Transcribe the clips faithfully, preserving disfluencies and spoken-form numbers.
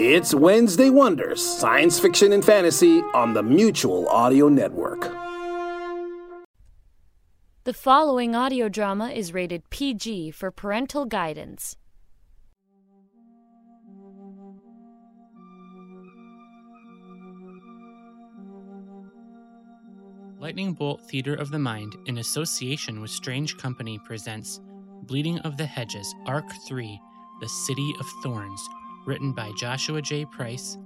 It's Wednesday Wonders, science fiction and fantasy on the Mutual Audio Network. The following audio drama is rated P G for parental guidance. Lightning Bolt Theater of the Mind, in association with Strange Company, presents Bleeding of the Hedges, Arc three, The City of Thorns, written by Joshua J. Price,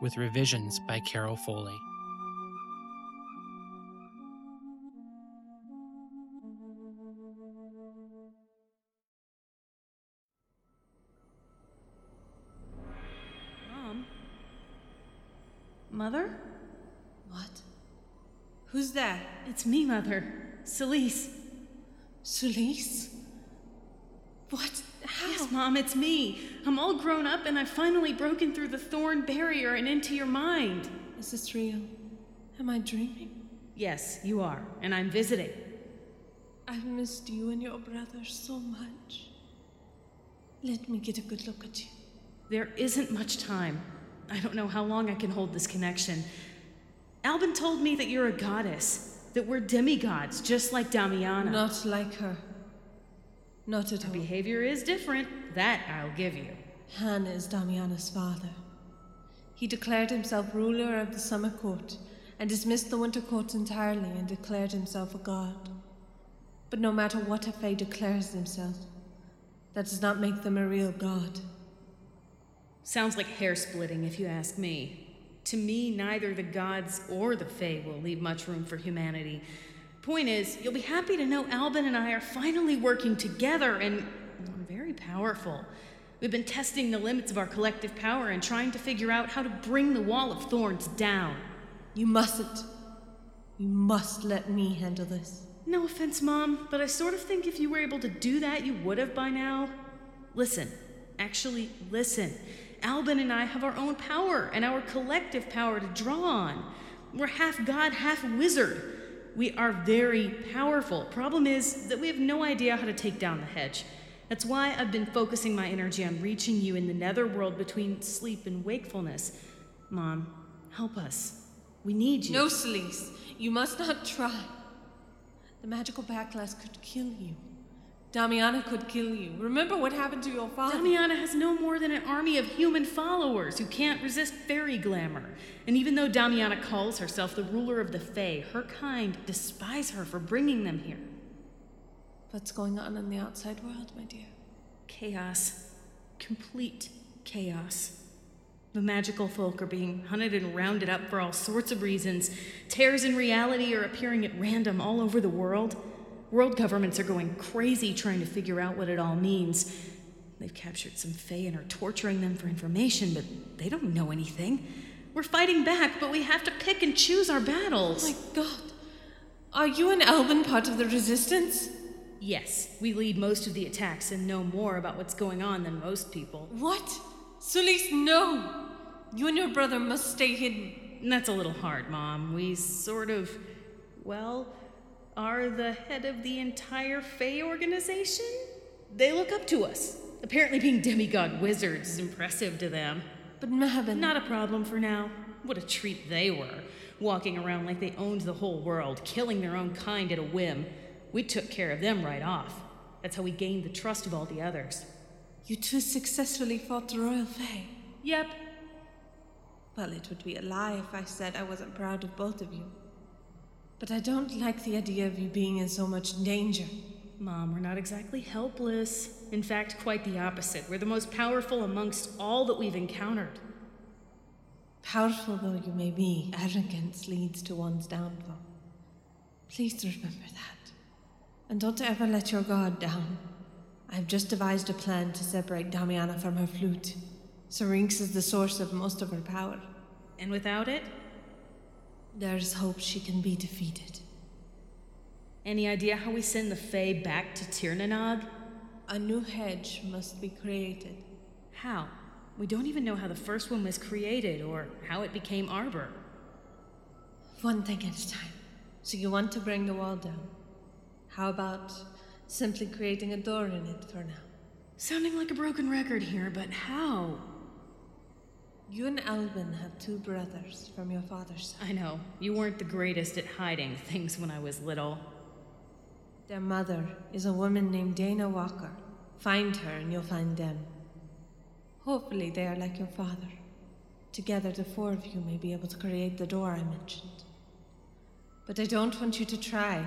with revisions by Carol Foley. Mom? Mother? What? Who's that? It's me, Mother. Celise. Celise? What? How? Yes, Mom, it's me. I'm all grown up and I've finally broken through the thorn barrier and into your mind. Is this real? Am I dreaming? Yes, you are, and I'm visiting. I've missed you and your brother so much. Let me get a good look at you. There isn't much time. I don't know how long I can hold this connection. Albin told me that you're a goddess, that we're demigods, just like Damiana. Not like her. Not at all. Her behavior is different. That I'll give you. Han is Damiana's father. He declared himself ruler of the Summer Court and dismissed the Winter Court entirely and declared himself a god. But no matter what a Fae declares themselves, that does not make them a real god. Sounds like hair-splitting, if you ask me. To me, neither the gods or the Fae will leave much room for humanity. Point is, you'll be happy to know Albin and I are finally working together, and we're very powerful. We've been testing the limits of our collective power and trying to figure out how to bring the Wall of Thorns down. You mustn't. You must let me handle this. No offense, Mom, but I sort of think if you were able to do that, you would have by now. Listen. Actually, listen. Albin and I have our own power and our collective power to draw on. We're half god, half wizard. We are very powerful. Problem is that we have no idea how to take down the hedge. That's why I've been focusing my energy on reaching you in the netherworld between sleep and wakefulness. Mom, help us. We need you. No, Celise. You must not try. The magical backlash could kill you. Damiana could kill you. Remember what happened to your father? Damiana has no more than an army of human followers who can't resist fairy glamour. And even though Damiana calls herself the ruler of the Fae, her kind despise her for bringing them here. What's going on in the outside world, my dear? Chaos. Complete chaos. The magical folk are being hunted and rounded up for all sorts of reasons. Tears in reality are appearing at random all over the world. World governments are going crazy trying to figure out what it all means. They've captured some Fae and are torturing them for information, but they don't know anything. We're fighting back, but we have to pick and choose our battles. Oh my god. Are you and Albin part of the resistance? Yes. We lead most of the attacks and know more about what's going on than most people. What? Celise, no! You and your brother must stay hidden. That's a little hard, Mom. We sort of, well... are the head of the entire Fae organization? They look up to us. Apparently being demigod wizards is impressive to them. But Mabin... Not a problem for now. What a treat they were. Walking around like they owned the whole world, killing their own kind at a whim. We took care of them right off. That's how we gained the trust of all the others. You two successfully fought the Royal Fae? Yep. Well, it would be a lie if I said I wasn't proud of both of you. But I don't like the idea of you being in so much danger. Mom, we're not exactly helpless. In fact, quite the opposite. We're the most powerful amongst all that we've encountered. Powerful though you may be, arrogance leads to one's downfall. Please remember that. And don't ever let your guard down. I've just devised a plan to separate Damiana from her flute. Syrinx is the source of most of her power. And without it? There is hope she can be defeated. Any idea how we send the Fae back to Tirnanog? A new hedge must be created. How? We don't even know how the first one was created, or how it became Arbor. One thing at a time. So you want to bring the wall down. How about simply creating a door in it for now? Sounding like a broken record here, but how? You and Albin have two brothers from your father's side. I know. You weren't the greatest at hiding things when I was little. Their mother is a woman named Dana Walker. Find her and you'll find them. Hopefully they are like your father. Together the four of you may be able to create the door I mentioned. But I don't want you to try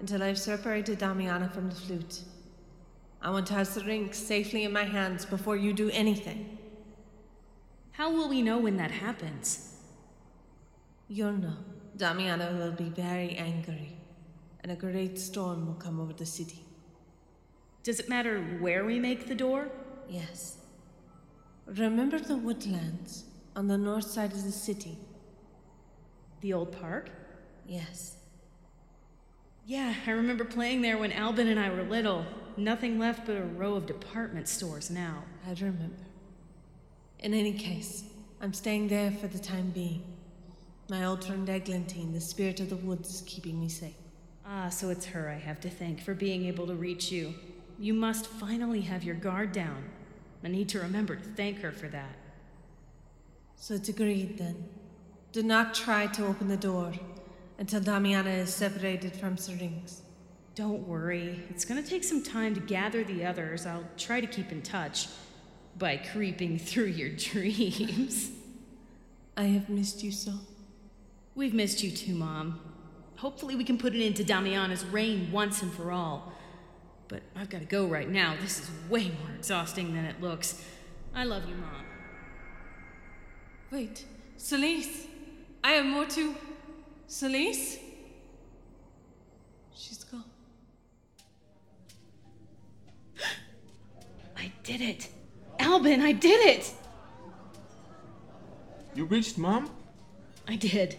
until I've separated Damiana from the flute. I want to have Syrinx safely in my hands before you do anything. How will we know when that happens? You'll know. Damiana will be very angry, and a great storm will come over the city. Does it matter where we make the door? Yes. Remember the woodlands on the north side of the city? The old park? Yes. Yeah, I remember playing there when Albin and I were little. Nothing left but a row of department stores now. I remember. In any case, I'm staying there for the time being. My old friend Eglantine, the spirit of the woods, is keeping me safe. Ah, so it's her I have to thank for being able to reach you. You must finally have your guard down. I need to remember to thank her for that. So it's agreed, then. Do not try to open the door until Damiana is separated from Syrinx. Don't worry. It's going to take some time to gather the others. I'll try to keep in touch by creeping through your dreams. I have missed you so. We've missed you too, Mom. Hopefully we can put it into Damiana's reign once and for all. But I've got to go right now. This is way more exhausting than it looks. I love you, Mom. Wait. Celise! I have more to... Celise? She's gone. I did it! Albin, I did it! You reached Mom? I did.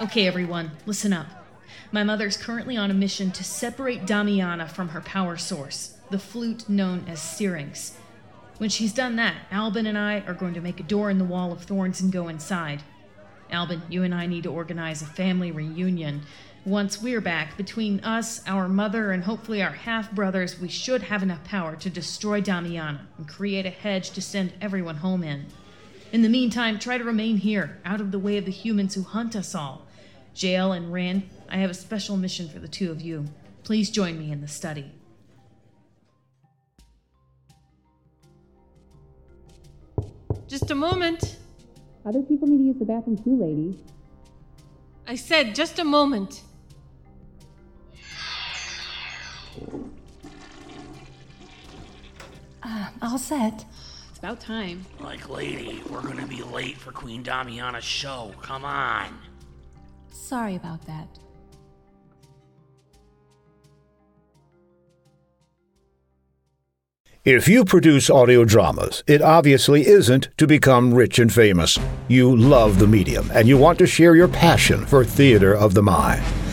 Okay, everyone, listen up. My mother's currently on a mission to separate Damiana from her power source, the flute known as Syrinx. When she's done that, Albin and I are going to make a door in the Wall of Thorns and go inside. Albin, you and I need to organize a family reunion. Once we're back, between us, our mother, and hopefully our half-brothers, we should have enough power to destroy Damiana and create a hedge to send everyone home in. In the meantime, try to remain here, out of the way of the humans who hunt us all. Jael and Rin, I have a special mission for the two of you. Please join me in the study. Just a moment. Other people need to use the bathroom too, lady. I said just a moment. Uh, all set. It's about time. Like, lady, we're gonna be late for Queen Damiana's show. Come on. Sorry about that. If you produce audio dramas, it obviously isn't to become rich and famous. You love the medium, and you want to share your passion for theater of the mind.